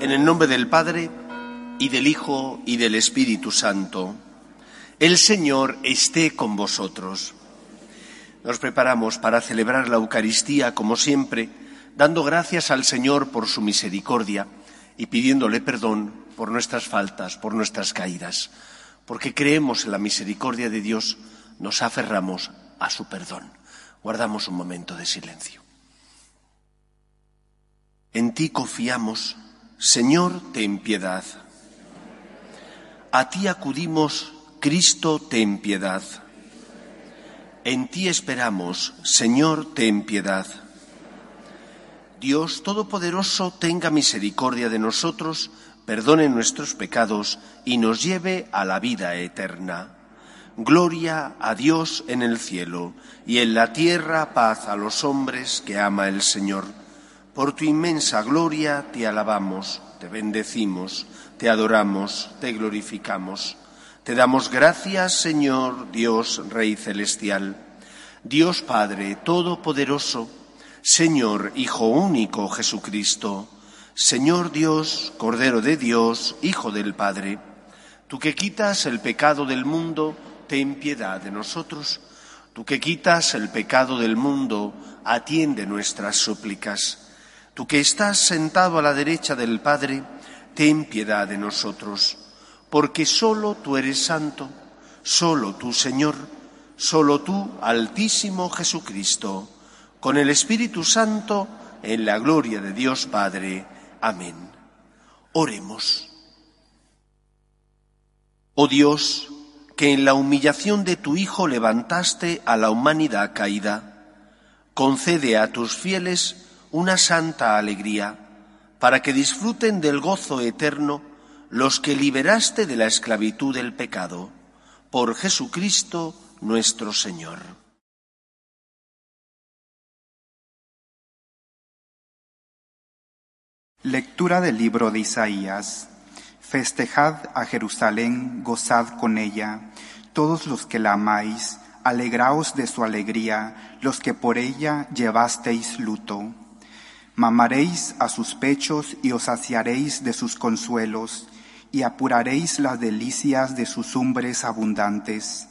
En el nombre del Padre, y del Hijo, y del Espíritu Santo. El Señor esté con vosotros. Nos preparamos para celebrar la Eucaristía, como siempre, dando gracias al Señor por su misericordia y pidiéndole perdón por nuestras faltas, por nuestras caídas. Porque creemos en la misericordia de Dios, nos aferramos a su perdón. Guardamos un momento de silencio. En ti confiamos, Señor, ten piedad. A ti acudimos, Cristo, ten piedad. En ti esperamos, Señor, ten piedad. Dios Todopoderoso, tenga misericordia de nosotros, perdone nuestros pecados y nos lleve a la vida eterna. Gloria a Dios en el cielo y en la tierra paz a los hombres que ama el Señor. Por tu inmensa gloria te alabamos, te bendecimos, te adoramos, te glorificamos. Te damos gracias, Señor, Dios Rey Celestial, Dios Padre Todopoderoso, Señor Hijo Único Jesucristo, Señor Dios, Cordero de Dios, Hijo del Padre. Tú que quitas el pecado del mundo, ten piedad de nosotros. Tú que quitas el pecado del mundo, atiende nuestras súplicas. Tú que estás sentado a la derecha del Padre, ten piedad de nosotros, porque solo tú eres santo, solo tú, Señor, solo tú, Altísimo Jesucristo, con el Espíritu Santo, en la gloria de Dios Padre. Amén. Oremos. Oh Dios, que en la humillación de tu Hijo levantaste a la humanidad caída, concede a tus fieles una santa alegría, para que disfruten del gozo eterno los que liberaste de la esclavitud del pecado. Por Jesucristo nuestro Señor. Lectura del libro de Isaías. Festejad a Jerusalén, gozad con ella, todos los que la amáis, alegraos de su alegría, los que por ella llevasteis luto. Mamaréis a sus pechos y os saciaréis de sus consuelos, y apuraréis las delicias de sus umbres abundantes.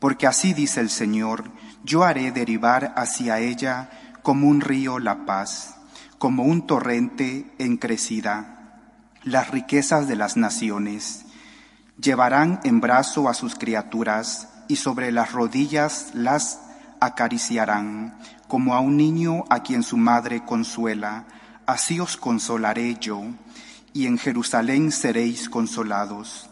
Porque así dice el Señor: yo haré derivar hacia ella como un río la paz, como un torrente en crecida, las riquezas de las naciones. Llevarán en brazo a sus criaturas, y sobre las rodillas las acariciarán, como a un niño a quien su madre consuela. Así os consolaré yo, y en Jerusalén seréis consolados.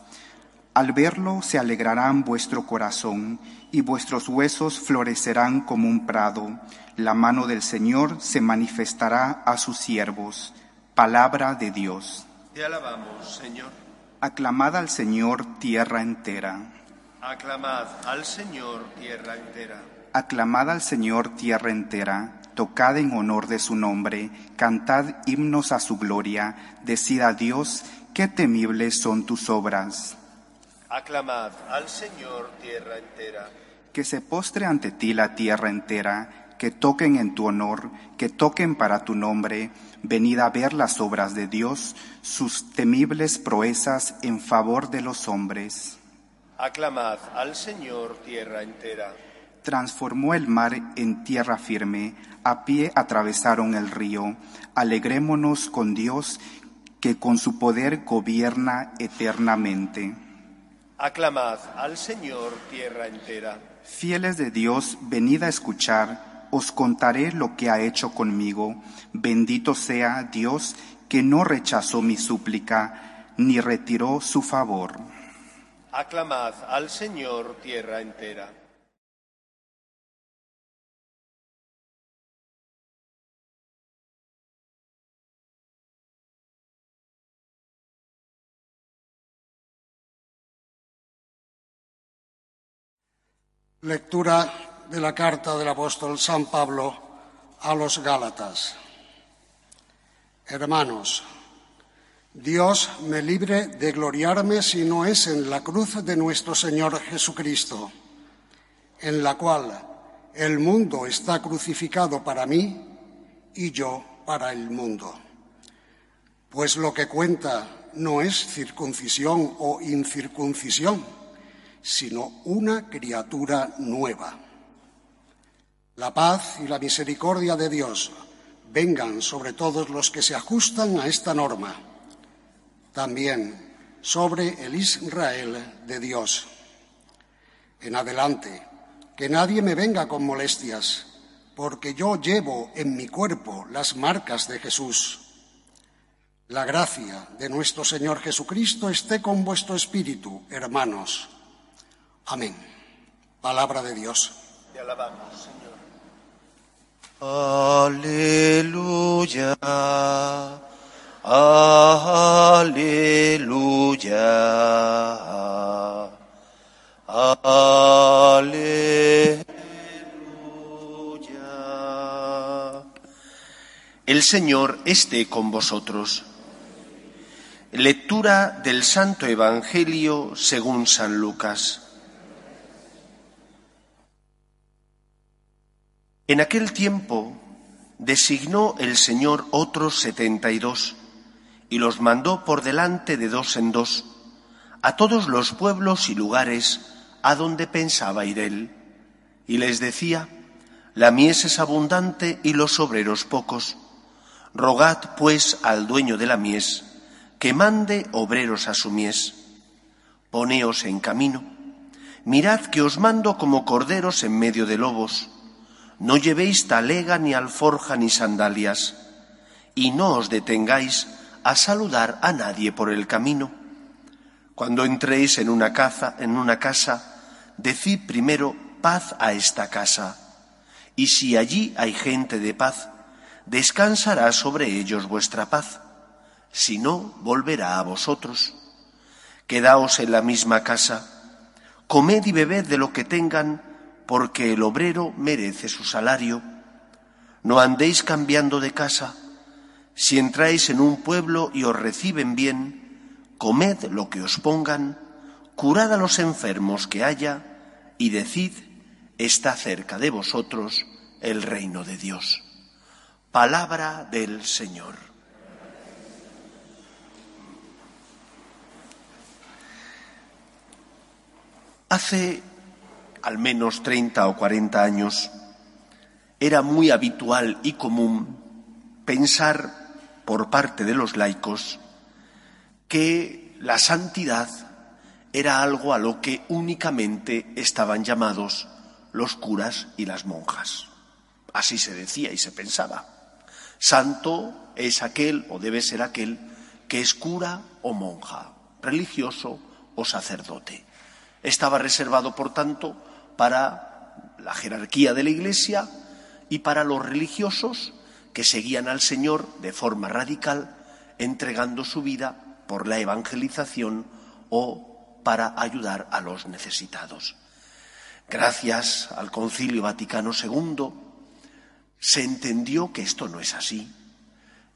Al verlo se alegrarán vuestro corazón, y vuestros huesos florecerán como un prado. La mano del Señor se manifestará a sus siervos. Palabra de Dios. Te alabamos, Señor. Aclamad al Señor, tierra entera. Aclamad al Señor, tierra entera. Aclamad al Señor, tierra entera, tocad en honor de su nombre, cantad himnos a su gloria, decid a Dios, qué temibles son tus obras. Aclamad al Señor, tierra entera. Que se postre ante ti la tierra entera, que toquen en tu honor, que toquen para tu nombre, venid a ver las obras de Dios, sus temibles proezas en favor de los hombres. Aclamad al Señor, tierra entera. Transformó el mar en tierra firme, a pie atravesaron el río. Alegrémonos con Dios, que con su poder gobierna eternamente. Aclamad al Señor, tierra entera. Fieles de Dios, venid a escuchar, os contaré lo que ha hecho conmigo. Bendito sea Dios, que no rechazó mi súplica, ni retiró su favor. Aclamad al Señor, tierra entera. Lectura de la carta del apóstol San Pablo a los Gálatas. Hermanos, Dios me libre de gloriarme si no es en la cruz de nuestro Señor Jesucristo, en la cual el mundo está crucificado para mí y yo para el mundo. pues lo que cuenta no es circuncisión o incircuncisión, sino una criatura nueva. La paz y la misericordia de Dios vengan sobre todos los que se ajustan a esta norma, también sobre el Israel de Dios. En adelante, que nadie me venga con molestias, porque yo llevo en mi cuerpo las marcas de Jesús. La gracia de nuestro Señor Jesucristo esté con vuestro espíritu, hermanos. Amén. Palabra de Dios. Te alabamos, Señor. Aleluya, aleluya, aleluya. El Señor esté con vosotros. Lectura del Santo Evangelio según San Lucas. En aquel tiempo designó el Señor otros 72 y los mandó por delante de dos en dos a todos los pueblos y lugares a donde pensaba ir él. Y les decía: la mies es abundante y los obreros pocos. Rogad pues al dueño de la mies que mande obreros a su mies. Poneos en camino. Mirad que os mando como corderos en medio de lobos. No llevéis talega, ni alforja, ni sandalias, y no os detengáis a saludar a nadie por el camino. Cuando entréis en una casa, decid primero paz a esta casa, y si allí hay gente de paz, descansará sobre ellos vuestra paz, si no, volverá a vosotros. Quedaos en la misma casa, comed y bebed de lo que tengan, porque el obrero merece su salario. No andéis cambiando de casa. Si entráis en un pueblo y os reciben bien, comed lo que os pongan, curad a los enfermos que haya, y decid: está cerca de vosotros el reino de Dios. Palabra del Señor. Hace al menos 30 o 40 años, era muy habitual y común pensar por parte de los laicos que la santidad era algo a lo que únicamente estaban llamados los curas y las monjas. Así se decía y se pensaba. Santo es aquel, o debe ser aquel, que es cura o monja, religioso o sacerdote. Estaba reservado, por tanto, para la jerarquía de la Iglesia y para los religiosos que seguían al Señor de forma radical, entregando su vida por la evangelización o para ayudar a los necesitados. Gracias al Concilio Vaticano II se entendió que esto no es así,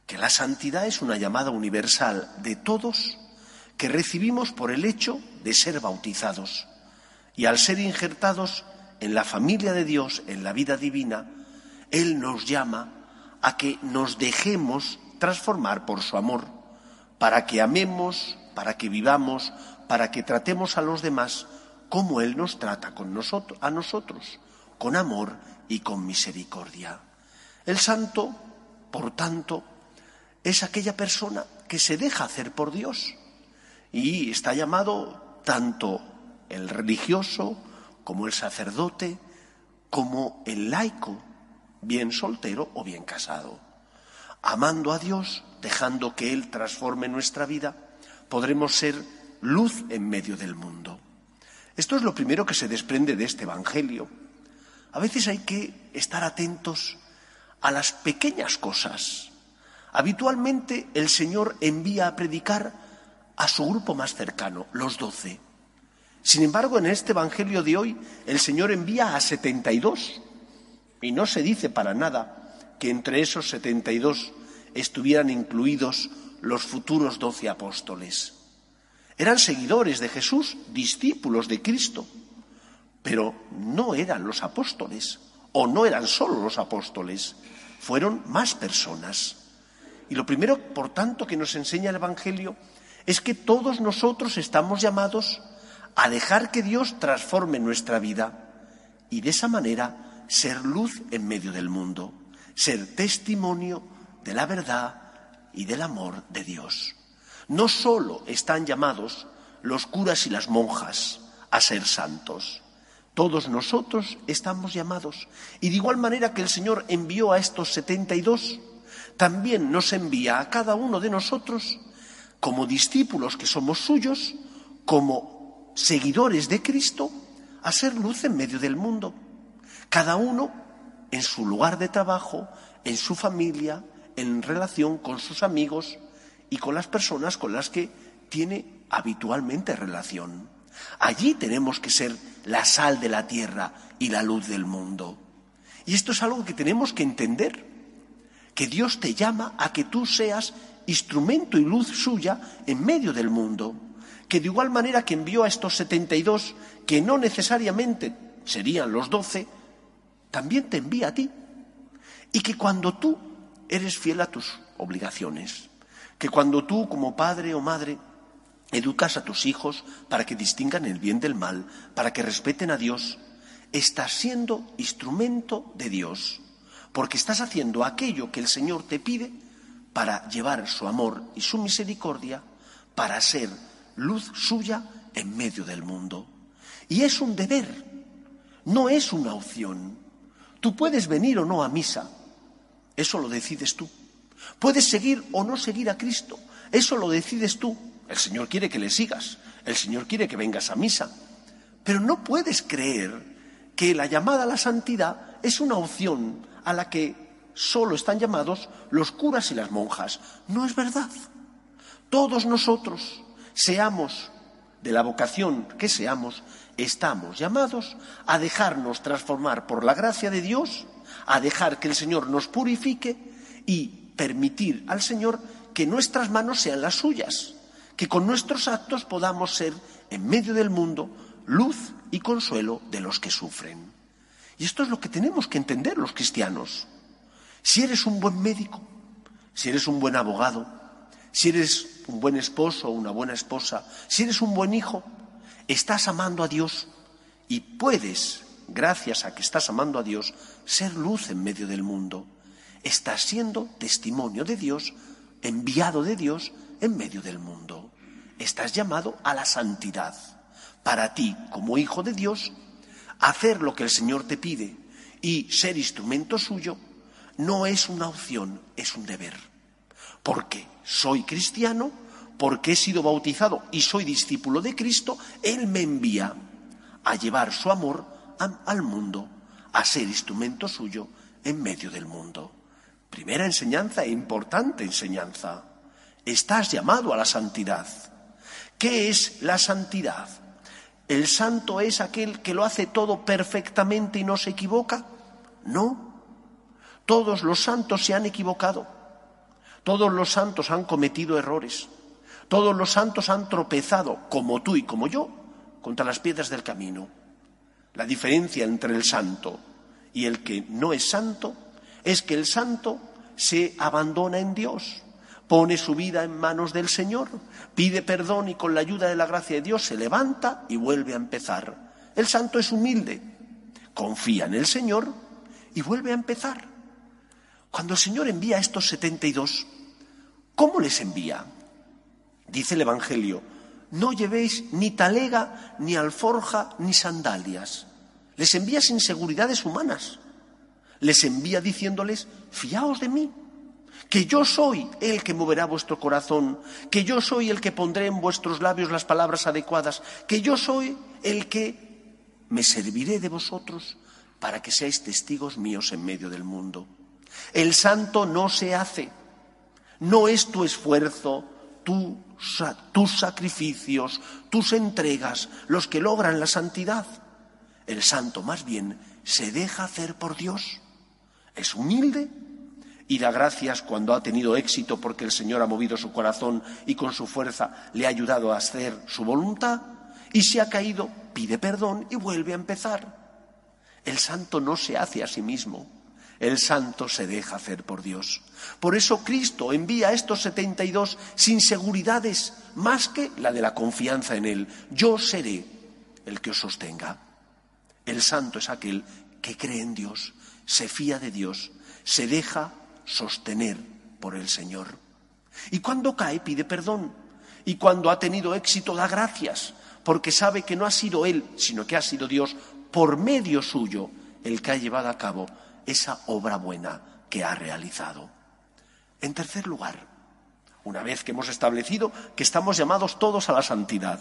que la santidad es una llamada universal de todos que recibimos por el hecho de ser bautizados. Y al ser injertados en la familia de Dios, en la vida divina, Él nos llama a que nos dejemos transformar por su amor, para que amemos, para que vivamos, para que tratemos a los demás como Él nos trata a nosotros, con amor y con misericordia. El santo, por tanto, es aquella persona que se deja hacer por Dios, y está llamado tanto el religioso, como el sacerdote, como el laico, bien soltero o bien casado. Amando a Dios, dejando que Él transforme nuestra vida, podremos ser luz en medio del mundo. Esto es lo primero que se desprende de este Evangelio. A veces hay que estar atentos a las pequeñas cosas. Habitualmente el Señor envía a predicar a su grupo más cercano, los 12. Sin embargo, en este Evangelio de hoy, el Señor envía a 72. Y no se dice para nada que entre esos 72 estuvieran incluidos los futuros 12 apóstoles. Eran seguidores de Jesús, discípulos de Cristo, pero no eran los apóstoles, o no eran solo los apóstoles, fueron más personas. Y lo primero, por tanto, que nos enseña el Evangelio es que todos nosotros estamos llamados a dejar que Dios transforme nuestra vida y de esa manera ser luz en medio del mundo, ser testimonio de la verdad y del amor de Dios. No solo están llamados los curas y las monjas a ser santos, todos nosotros estamos llamados. Y de igual manera que el Señor envió a estos 72, también nos envía a cada uno de nosotros, como discípulos que somos suyos, como seguidores de Cristo, a ser luz en medio del mundo. Cada uno en su lugar de trabajo, en su familia, en relación con sus amigos y con las personas con las que tiene habitualmente relación. Allí tenemos que ser la sal de la tierra y la luz del mundo. Y esto es algo que tenemos que entender, que Dios te llama a que tú seas instrumento y luz suya en medio del mundo, que de igual manera que envió a estos 72, que no necesariamente serían los 12, también te envía a ti. Y que cuando tú eres fiel a tus obligaciones, que cuando tú como padre o madre educas a tus hijos para que distingan el bien del mal, para que respeten a Dios, estás siendo instrumento de Dios, porque estás haciendo aquello que el Señor te pide para llevar su amor y su misericordia, para ser luz suya en medio del mundo. Y es un deber, no es una opción. Tú puedes venir o no a misa, eso lo decides tú. Puedes seguir o no seguir a Cristo, eso lo decides tú. El Señor quiere que le sigas, el Señor quiere que vengas a misa. Pero no puedes creer que la llamada a la santidad es una opción a la que solo están llamados los curas y las monjas. No es verdad. Todos nosotros, seamos de la vocación que seamos, estamos llamados a dejarnos transformar por la gracia de Dios, a dejar que el Señor nos purifique y permitir al Señor que nuestras manos sean las suyas, que con nuestros actos podamos ser, en medio del mundo, luz y consuelo de los que sufren. Y esto es lo que tenemos que entender los cristianos. Si eres un buen médico, si eres un buen abogado, si eres un buen esposo o una buena esposa, si eres un buen hijo, estás amando a Dios y puedes, gracias a que estás amando a Dios, ser luz en medio del mundo. Estás siendo testimonio de Dios, enviado de Dios en medio del mundo. Estás llamado a la santidad. Para ti, como hijo de Dios, hacer lo que el Señor te pide y ser instrumento suyo no es una opción, es un deber. Porque soy cristiano, porque he sido bautizado y soy discípulo de Cristo, Él me envía a llevar su amor al mundo, a ser instrumento suyo en medio del mundo. Primera enseñanza e importante enseñanza. Estás llamado a la santidad. ¿Qué es la santidad? ¿El santo es aquel que lo hace todo perfectamente y no se equivoca? No. Todos los santos se han equivocado. Todos los santos han cometido errores. Todos los santos han tropezado, como tú y como yo, contra las piedras del camino. La diferencia entre el santo y el que no es santo es que el santo se abandona en Dios, pone su vida en manos del Señor, pide perdón y con la ayuda de la gracia de Dios se levanta y vuelve a empezar. El santo es humilde, confía en el Señor y vuelve a empezar. Cuando el Señor envía a estos 72, ¿cómo les envía? Dice el Evangelio, no llevéis ni talega, ni alforja, ni sandalias. Les envía sin seguridades humanas. Les envía diciéndoles, fiaos de mí, que yo soy el que moverá vuestro corazón, que yo soy el que pondré en vuestros labios las palabras adecuadas, que yo soy el que me serviré de vosotros para que seáis testigos míos en medio del mundo. El santo no se hace, no es tu esfuerzo, tus sacrificios, tus entregas, los que logran la santidad. El santo más bien se deja hacer por Dios, es humilde y da gracias cuando ha tenido éxito porque el Señor ha movido su corazón y con su fuerza le ha ayudado a hacer su voluntad, y si ha caído, pide perdón y vuelve a empezar. El santo no se hace a sí mismo, El santo se deja hacer por Dios. Por eso Cristo envía a estos 72 sin seguridades más que la de la confianza en Él. Yo seré el que os sostenga. El santo es aquel que cree en Dios, se fía de Dios, se deja sostener por el Señor. Y cuando cae pide perdón. Y cuando ha tenido éxito da gracias, porque sabe que no ha sido Él, sino que ha sido Dios por medio suyo el que ha llevado a cabo esa obra buena que ha realizado. En tercer lugar, una vez que hemos establecido que estamos llamados todos a la santidad,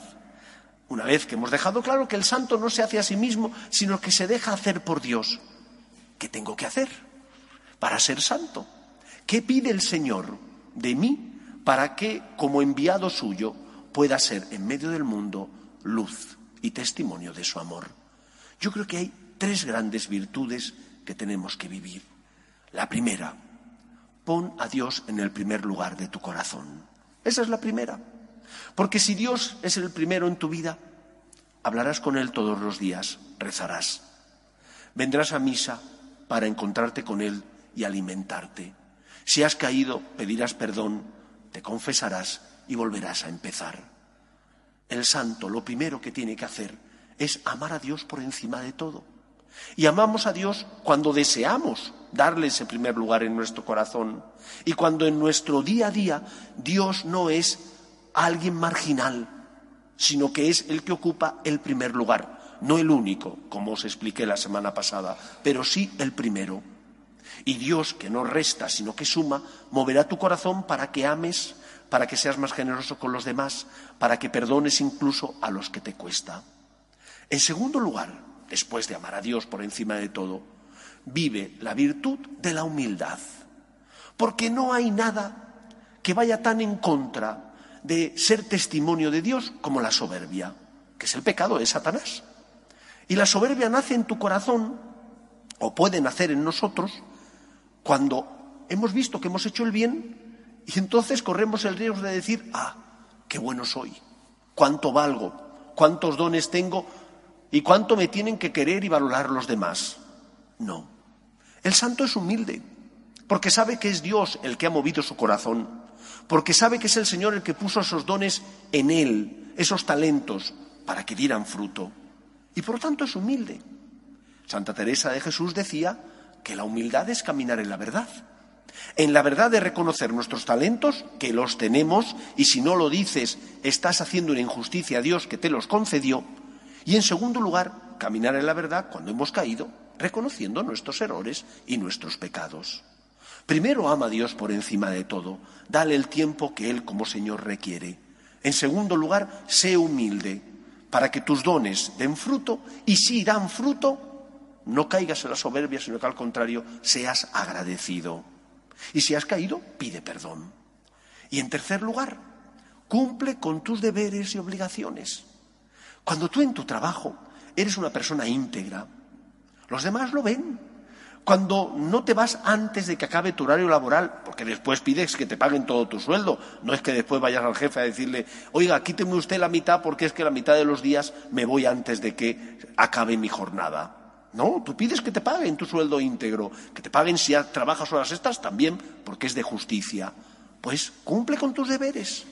una vez que hemos dejado claro que el santo no se hace a sí mismo, sino que se deja hacer por Dios, ¿qué tengo que hacer para ser santo? ¿Qué pide el Señor de mí para que, como enviado suyo, pueda ser en medio del mundo luz y testimonio de su amor? Yo creo que hay tres grandes virtudes que tenemos que vivir. La primera, pon a Dios en el primer lugar de tu corazón. Esa es la primera. Porque si Dios es el primero en tu vida, hablarás con Él todos los días, rezarás. Vendrás a misa para encontrarte con Él y alimentarte. Si has caído, pedirás perdón, te confesarás y volverás a empezar. El santo lo primero que tiene que hacer es amar a Dios por encima de todo. Y amamos a Dios cuando deseamos darle ese primer lugar en nuestro corazón y cuando en nuestro día a día Dios no es alguien marginal, sino que es el que ocupa el primer lugar, no el único, como os expliqué la semana pasada, pero sí el primero. Y Dios, que no resta, sino que suma, moverá tu corazón para que ames, para que seas más generoso con los demás, para que perdones incluso a los que te cuesta. En segundo lugar, después de amar a Dios por encima de todo, vive la virtud de la humildad. Porque no hay nada que vaya tan en contra de ser testimonio de Dios como la soberbia, que es el pecado de Satanás. Y la soberbia nace en tu corazón, o puede nacer en nosotros, cuando hemos visto que hemos hecho el bien y entonces corremos el riesgo de decir, qué bueno soy, cuánto valgo, cuántos dones tengo, ¿y cuánto me tienen que querer y valorar los demás? No. El santo es humilde, porque sabe que es Dios el que ha movido su corazón, porque sabe que es el Señor el que puso esos dones en él, esos talentos, para que dieran fruto. Y por lo tanto es humilde. Santa Teresa de Jesús decía que la humildad es caminar en la verdad. En la verdad de reconocer nuestros talentos, que los tenemos, y si no lo dices, estás haciendo una injusticia a Dios que te los concedió. Y en segundo lugar, caminar en la verdad cuando hemos caído, reconociendo nuestros errores y nuestros pecados. Primero, ama a Dios por encima de todo. Dale el tiempo que Él como Señor requiere. En segundo lugar, sé humilde para que tus dones den fruto y si dan fruto, no caigas en la soberbia, sino que al contrario, seas agradecido. Y si has caído, pide perdón. Y en tercer lugar, cumple con tus deberes y obligaciones. Cuando tú en tu trabajo eres una persona íntegra, los demás lo ven. Cuando no te vas antes de que acabe tu horario laboral, porque después pides que te paguen todo tu sueldo, no es que después vayas al jefe a decirle, oiga, quíteme usted la mitad porque es que la mitad de los días me voy antes de que acabe mi jornada. No, tú pides que te paguen tu sueldo íntegro, que te paguen si trabajas horas extras también, porque es de justicia. Pues cumple con tus deberes.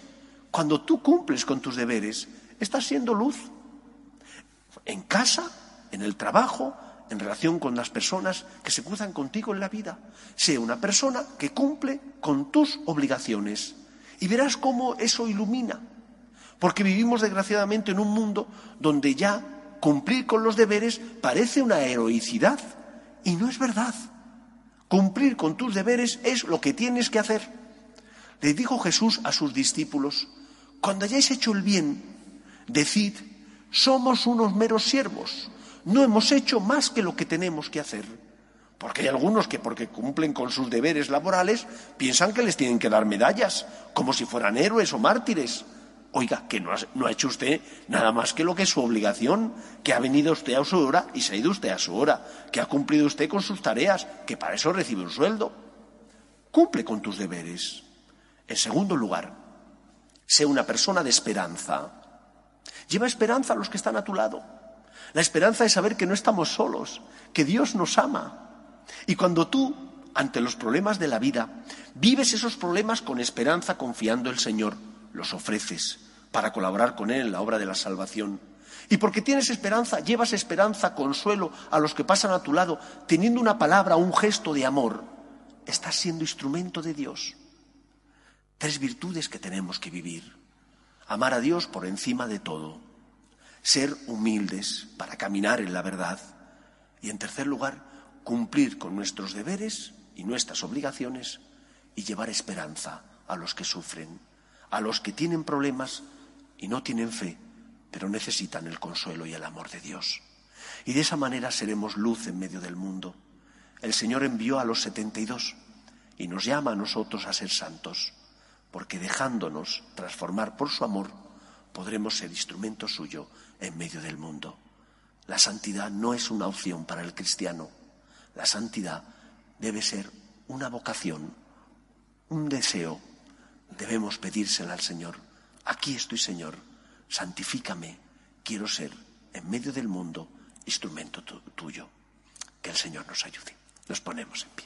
Cuando tú cumples con tus deberes, estás siendo luz. En casa, en el trabajo, en relación con las personas que se cruzan contigo en la vida. Sé una persona que cumple con tus obligaciones y verás cómo eso ilumina. Porque vivimos desgraciadamente en un mundo donde ya cumplir con los deberes parece una heroicidad y no es verdad. Cumplir con tus deberes es lo que tienes que hacer. Le dijo Jesús a sus discípulos, cuando hayáis hecho el bien, decid, somos unos meros siervos, no hemos hecho más que lo que tenemos que hacer. Porque hay algunos que porque cumplen con sus deberes laborales piensan que les tienen que dar medallas, como si fueran héroes o mártires. Oiga, que no ha hecho usted nada más que lo que es su obligación, que ha venido usted a su hora y se ha ido usted a su hora, que ha cumplido usted con sus tareas, que para eso recibe un sueldo. Cumple con tus deberes. En segundo lugar, sé una persona de esperanza. Lleva esperanza a los que están a tu lado. La esperanza es saber que no estamos solos, que Dios nos ama. Y cuando tú, ante los problemas de la vida, vives esos problemas con esperanza, confiando en el Señor, los ofreces para colaborar con Él en la obra de la salvación. Y porque tienes esperanza, llevas esperanza, consuelo a los que pasan a tu lado, teniendo una palabra, un gesto de amor, estás siendo instrumento de Dios. 3 virtudes que tenemos que vivir. Amar a Dios por encima de todo. Ser humildes para caminar en la verdad. Y en tercer lugar, cumplir con nuestros deberes y nuestras obligaciones y llevar esperanza a los que sufren, a los que tienen problemas y no tienen fe, pero necesitan el consuelo y el amor de Dios. Y de esa manera seremos luz en medio del mundo. El Señor envió a los 72 y nos llama a nosotros a ser santos, porque dejándonos transformar por su amor, podremos ser instrumento suyo en medio del mundo. La santidad no es una opción para el cristiano. La santidad debe ser una vocación, un deseo. Debemos pedírsela al Señor. Aquí estoy, Señor, santifícame, quiero ser, en medio del mundo, instrumento tuyo. Que el Señor nos ayude. Nos ponemos en pie.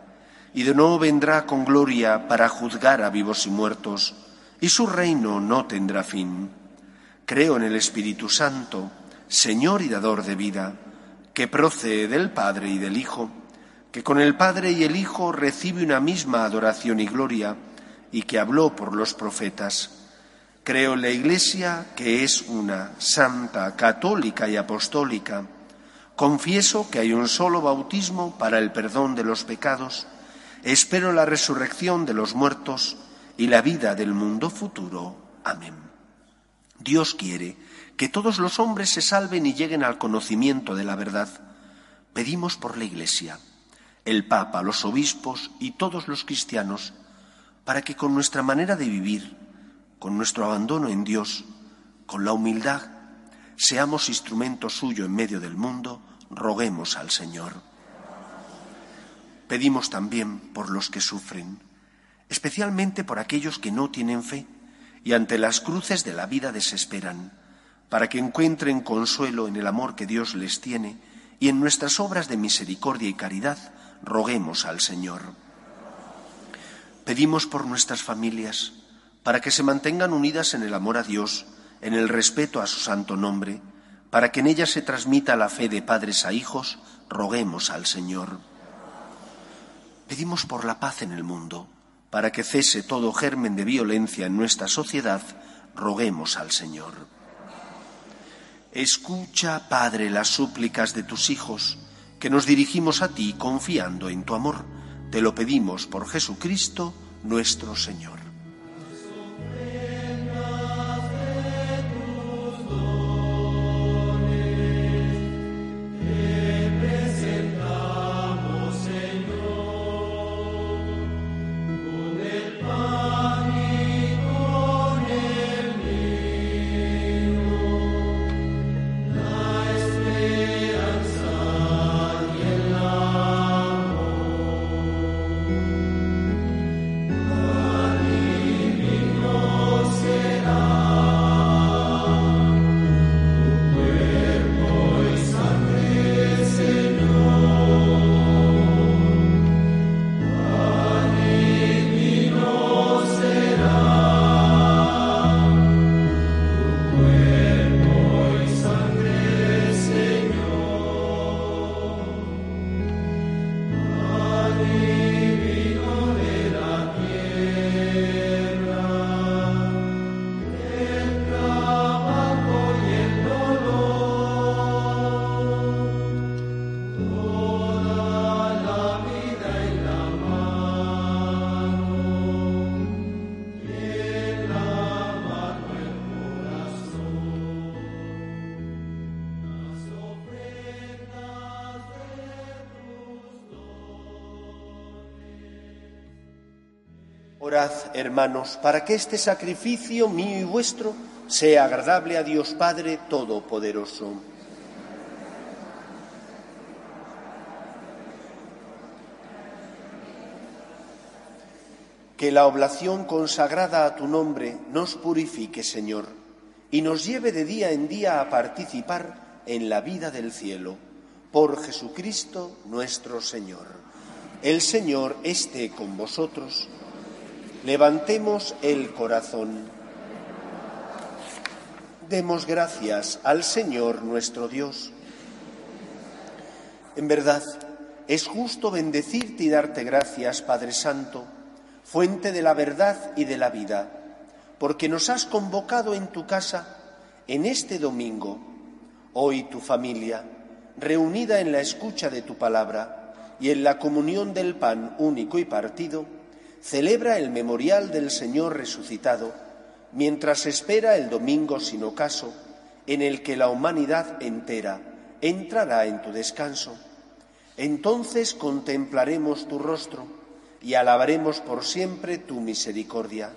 Y de nuevo vendrá con gloria para juzgar a vivos y muertos, y su reino no tendrá fin. Creo en el Espíritu Santo, Señor y dador de vida, que procede del Padre y del Hijo, que con el Padre y el Hijo recibe una misma adoración y gloria, y que habló por los profetas. Creo en la Iglesia, que es una, santa, católica y apostólica. Confieso que hay un solo bautismo para el perdón de los pecados. Espero la resurrección de los muertos y la vida del mundo futuro. Amén. Dios quiere que todos los hombres se salven y lleguen al conocimiento de la verdad. Pedimos por la Iglesia, el Papa, los obispos y todos los cristianos, para que con nuestra manera de vivir, con nuestro abandono en Dios, con la humildad, seamos instrumento suyo en medio del mundo. Roguemos al Señor. Pedimos también por los que sufren, especialmente por aquellos que no tienen fe y ante las cruces de la vida desesperan, para que encuentren consuelo en el amor que Dios les tiene y en nuestras obras de misericordia y caridad, roguemos al Señor. Pedimos por nuestras familias, para que se mantengan unidas en el amor a Dios, en el respeto a su santo nombre, para que en ellas se transmita la fe de padres a hijos, roguemos al Señor. Pedimos por la paz en el mundo, para que cese todo germen de violencia en nuestra sociedad, roguemos al Señor. Escucha, Padre, las súplicas de tus hijos, que nos dirigimos a ti confiando en tu amor. Te lo pedimos por Jesucristo, nuestro Señor. Orad, hermanos, para que este sacrificio mío y vuestro sea agradable a Dios Padre Todopoderoso. Que la oblación consagrada a tu nombre nos purifique, Señor, y nos lleve de día en día a participar en la vida del cielo. Por Jesucristo nuestro Señor. El Señor esté con vosotros. Levantemos el corazón. Demos gracias al Señor nuestro Dios. En verdad, es justo bendecirte y darte gracias, Padre Santo, fuente de la verdad y de la vida, porque nos has convocado en tu casa en este domingo, hoy tu familia, reunida en la escucha de tu palabra y en la comunión del pan único y partido, celebra el memorial del Señor resucitado, mientras espera el domingo sin ocaso, en el que la humanidad entera entrará en tu descanso. Entonces contemplaremos tu rostro y alabaremos por siempre tu misericordia.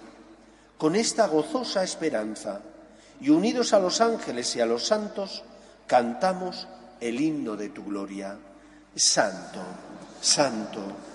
Con esta gozosa esperanza, y unidos a los ángeles y a los santos, cantamos el himno de tu gloria. Santo, santo,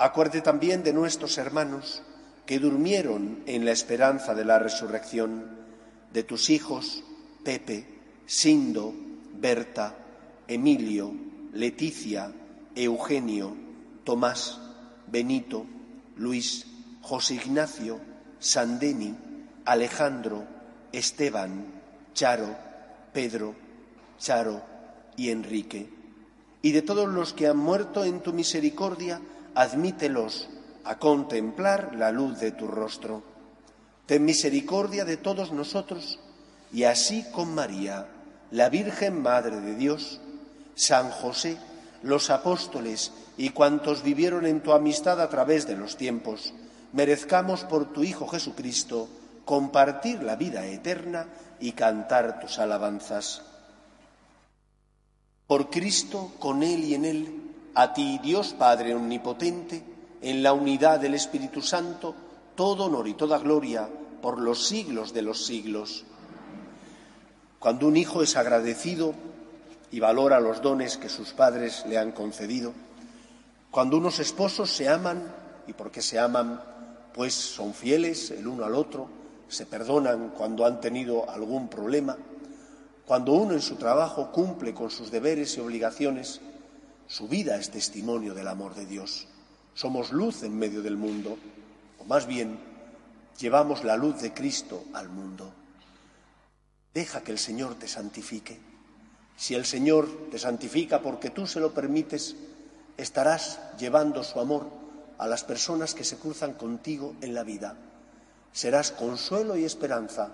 Acuérdate también de nuestros hermanos que durmieron en la esperanza de la resurrección, de tus hijos Pepe, Sindo, Berta, Emilio, Leticia, Eugenio, Tomás, Benito, Luis, José Ignacio, Sandeni, Alejandro, Esteban, Charo, Pedro, Charo y Enrique. Y de todos los que han muerto en tu misericordia, admítelos a contemplar la luz de tu rostro. Ten misericordia de todos nosotros, y así con María, la Virgen Madre de Dios, San José, los apóstoles y cuantos vivieron en tu amistad a través de los tiempos, merezcamos por tu Hijo Jesucristo compartir la vida eterna y cantar tus alabanzas. Por Cristo, con Él y en Él, a ti, Dios Padre Omnipotente, en la unidad del Espíritu Santo, todo honor y toda gloria por los siglos de los siglos. Cuando un hijo es agradecido y valora los dones que sus padres le han concedido, cuando unos esposos se aman, y porque se aman, pues son fieles el uno al otro, se perdonan cuando han tenido algún problema, cuando uno en su trabajo cumple con sus deberes y obligaciones, su vida es testimonio del amor de Dios. Somos luz en medio del mundo, o más bien, llevamos la luz de Cristo al mundo. Deja que el Señor te santifique. Si el Señor te santifica porque tú se lo permites, estarás llevando su amor a las personas que se cruzan contigo en la vida. Serás consuelo y esperanza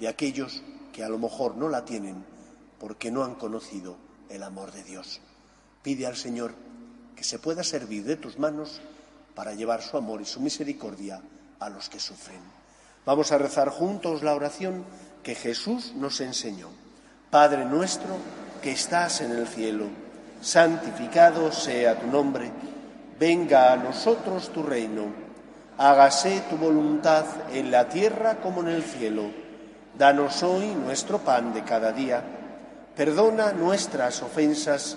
de aquellos que a lo mejor no la tienen porque no han conocido el amor de Dios. Pide al Señor que se pueda servir de tus manos para llevar su amor y su misericordia a los que sufren. Vamos a rezar juntos la oración que Jesús nos enseñó. Padre nuestro que estás en el cielo, santificado sea tu nombre. Venga a nosotros tu reino. Hágase tu voluntad en la tierra como en el cielo. Danos hoy nuestro pan de cada día. Perdona nuestras ofensas,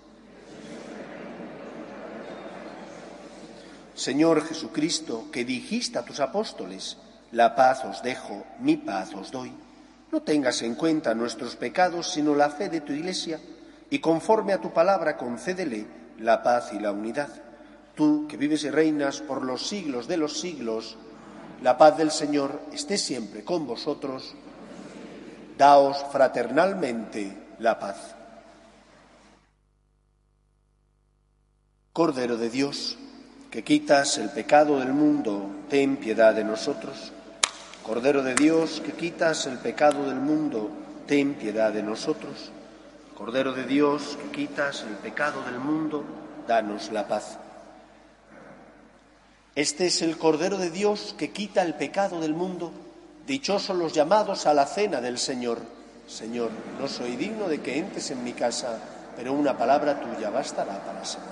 Señor Jesucristo, que dijiste a tus apóstoles, la paz os dejo, mi paz os doy. No tengas en cuenta nuestros pecados, sino la fe de tu Iglesia, y conforme a tu palabra concédele la paz y la unidad. Tú, que vives y reinas por los siglos de los siglos, la paz del Señor esté siempre con vosotros. Daos fraternalmente la paz. Cordero de Dios, que quitas el pecado del mundo, ten piedad de nosotros. Cordero de Dios, que quitas el pecado del mundo, ten piedad de nosotros. Cordero de Dios, que quitas el pecado del mundo, danos la paz. Este es el Cordero de Dios que quita el pecado del mundo. Dichosos los llamados a la cena del Señor. Señor, no soy digno de que entres en mi casa, pero una palabra tuya bastará para sanarme.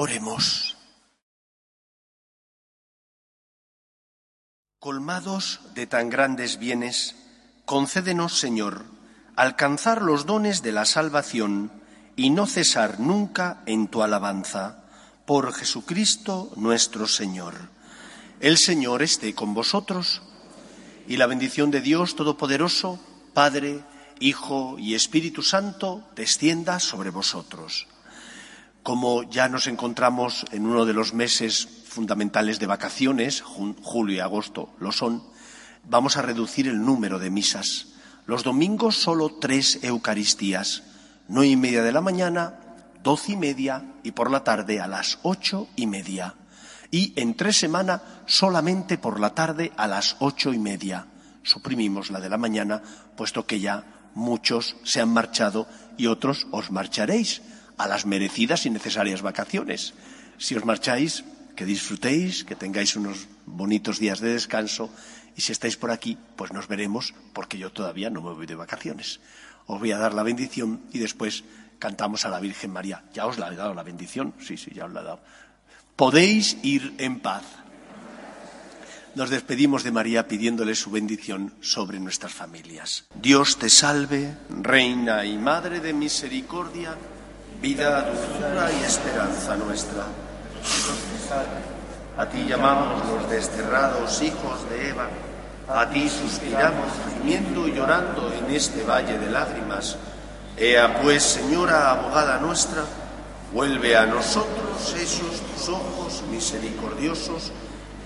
Oremos. Colmados de tan grandes bienes, concédenos, Señor, alcanzar los dones de la salvación y no cesar nunca en tu alabanza. Por Jesucristo nuestro Señor. El Señor esté con vosotros, y la bendición de Dios Todopoderoso, Padre, Hijo y Espíritu Santo, descienda sobre vosotros. Como ya nos encontramos en uno de los meses fundamentales de vacaciones, julio y agosto lo son, vamos a reducir el número de misas. Los domingos solo 3 eucaristías, 9:30 de la mañana, 12:30 y por la tarde a las 8:30. Y entre semana solamente por la tarde a las 8:30. Suprimimos la de la mañana, puesto que ya muchos se han marchado y otros os marcharéis a las merecidas y necesarias vacaciones. Si os marcháis, que disfrutéis, que tengáis unos bonitos días de descanso, y si estáis por aquí, pues nos veremos, porque yo todavía no me voy de vacaciones. Os voy a dar la bendición y después cantamos a la Virgen María. Ya os la he dado la bendición, sí, ya os la he dado. Podéis ir en paz. Nos despedimos de María pidiéndole su bendición sobre nuestras familias. Dios te salve, Reina y Madre de Misericordia, vida, dulzura y esperanza nuestra. A ti llamamos los desterrados hijos de Eva, a ti suspiramos gimiendo y llorando en este valle de lágrimas. Ea pues, Señora abogada nuestra, vuelve a nosotros esos tus ojos misericordiosos,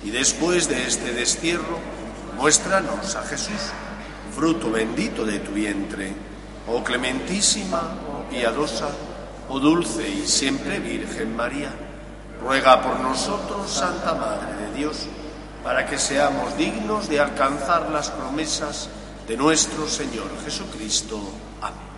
y después de este destierro, muéstranos a Jesús, fruto bendito de tu vientre. Oh clementísima, oh piadosa, oh dulce y siempre Virgen María, ruega por nosotros, Santa Madre de Dios, para que seamos dignos de alcanzar las promesas de nuestro Señor Jesucristo. Amén.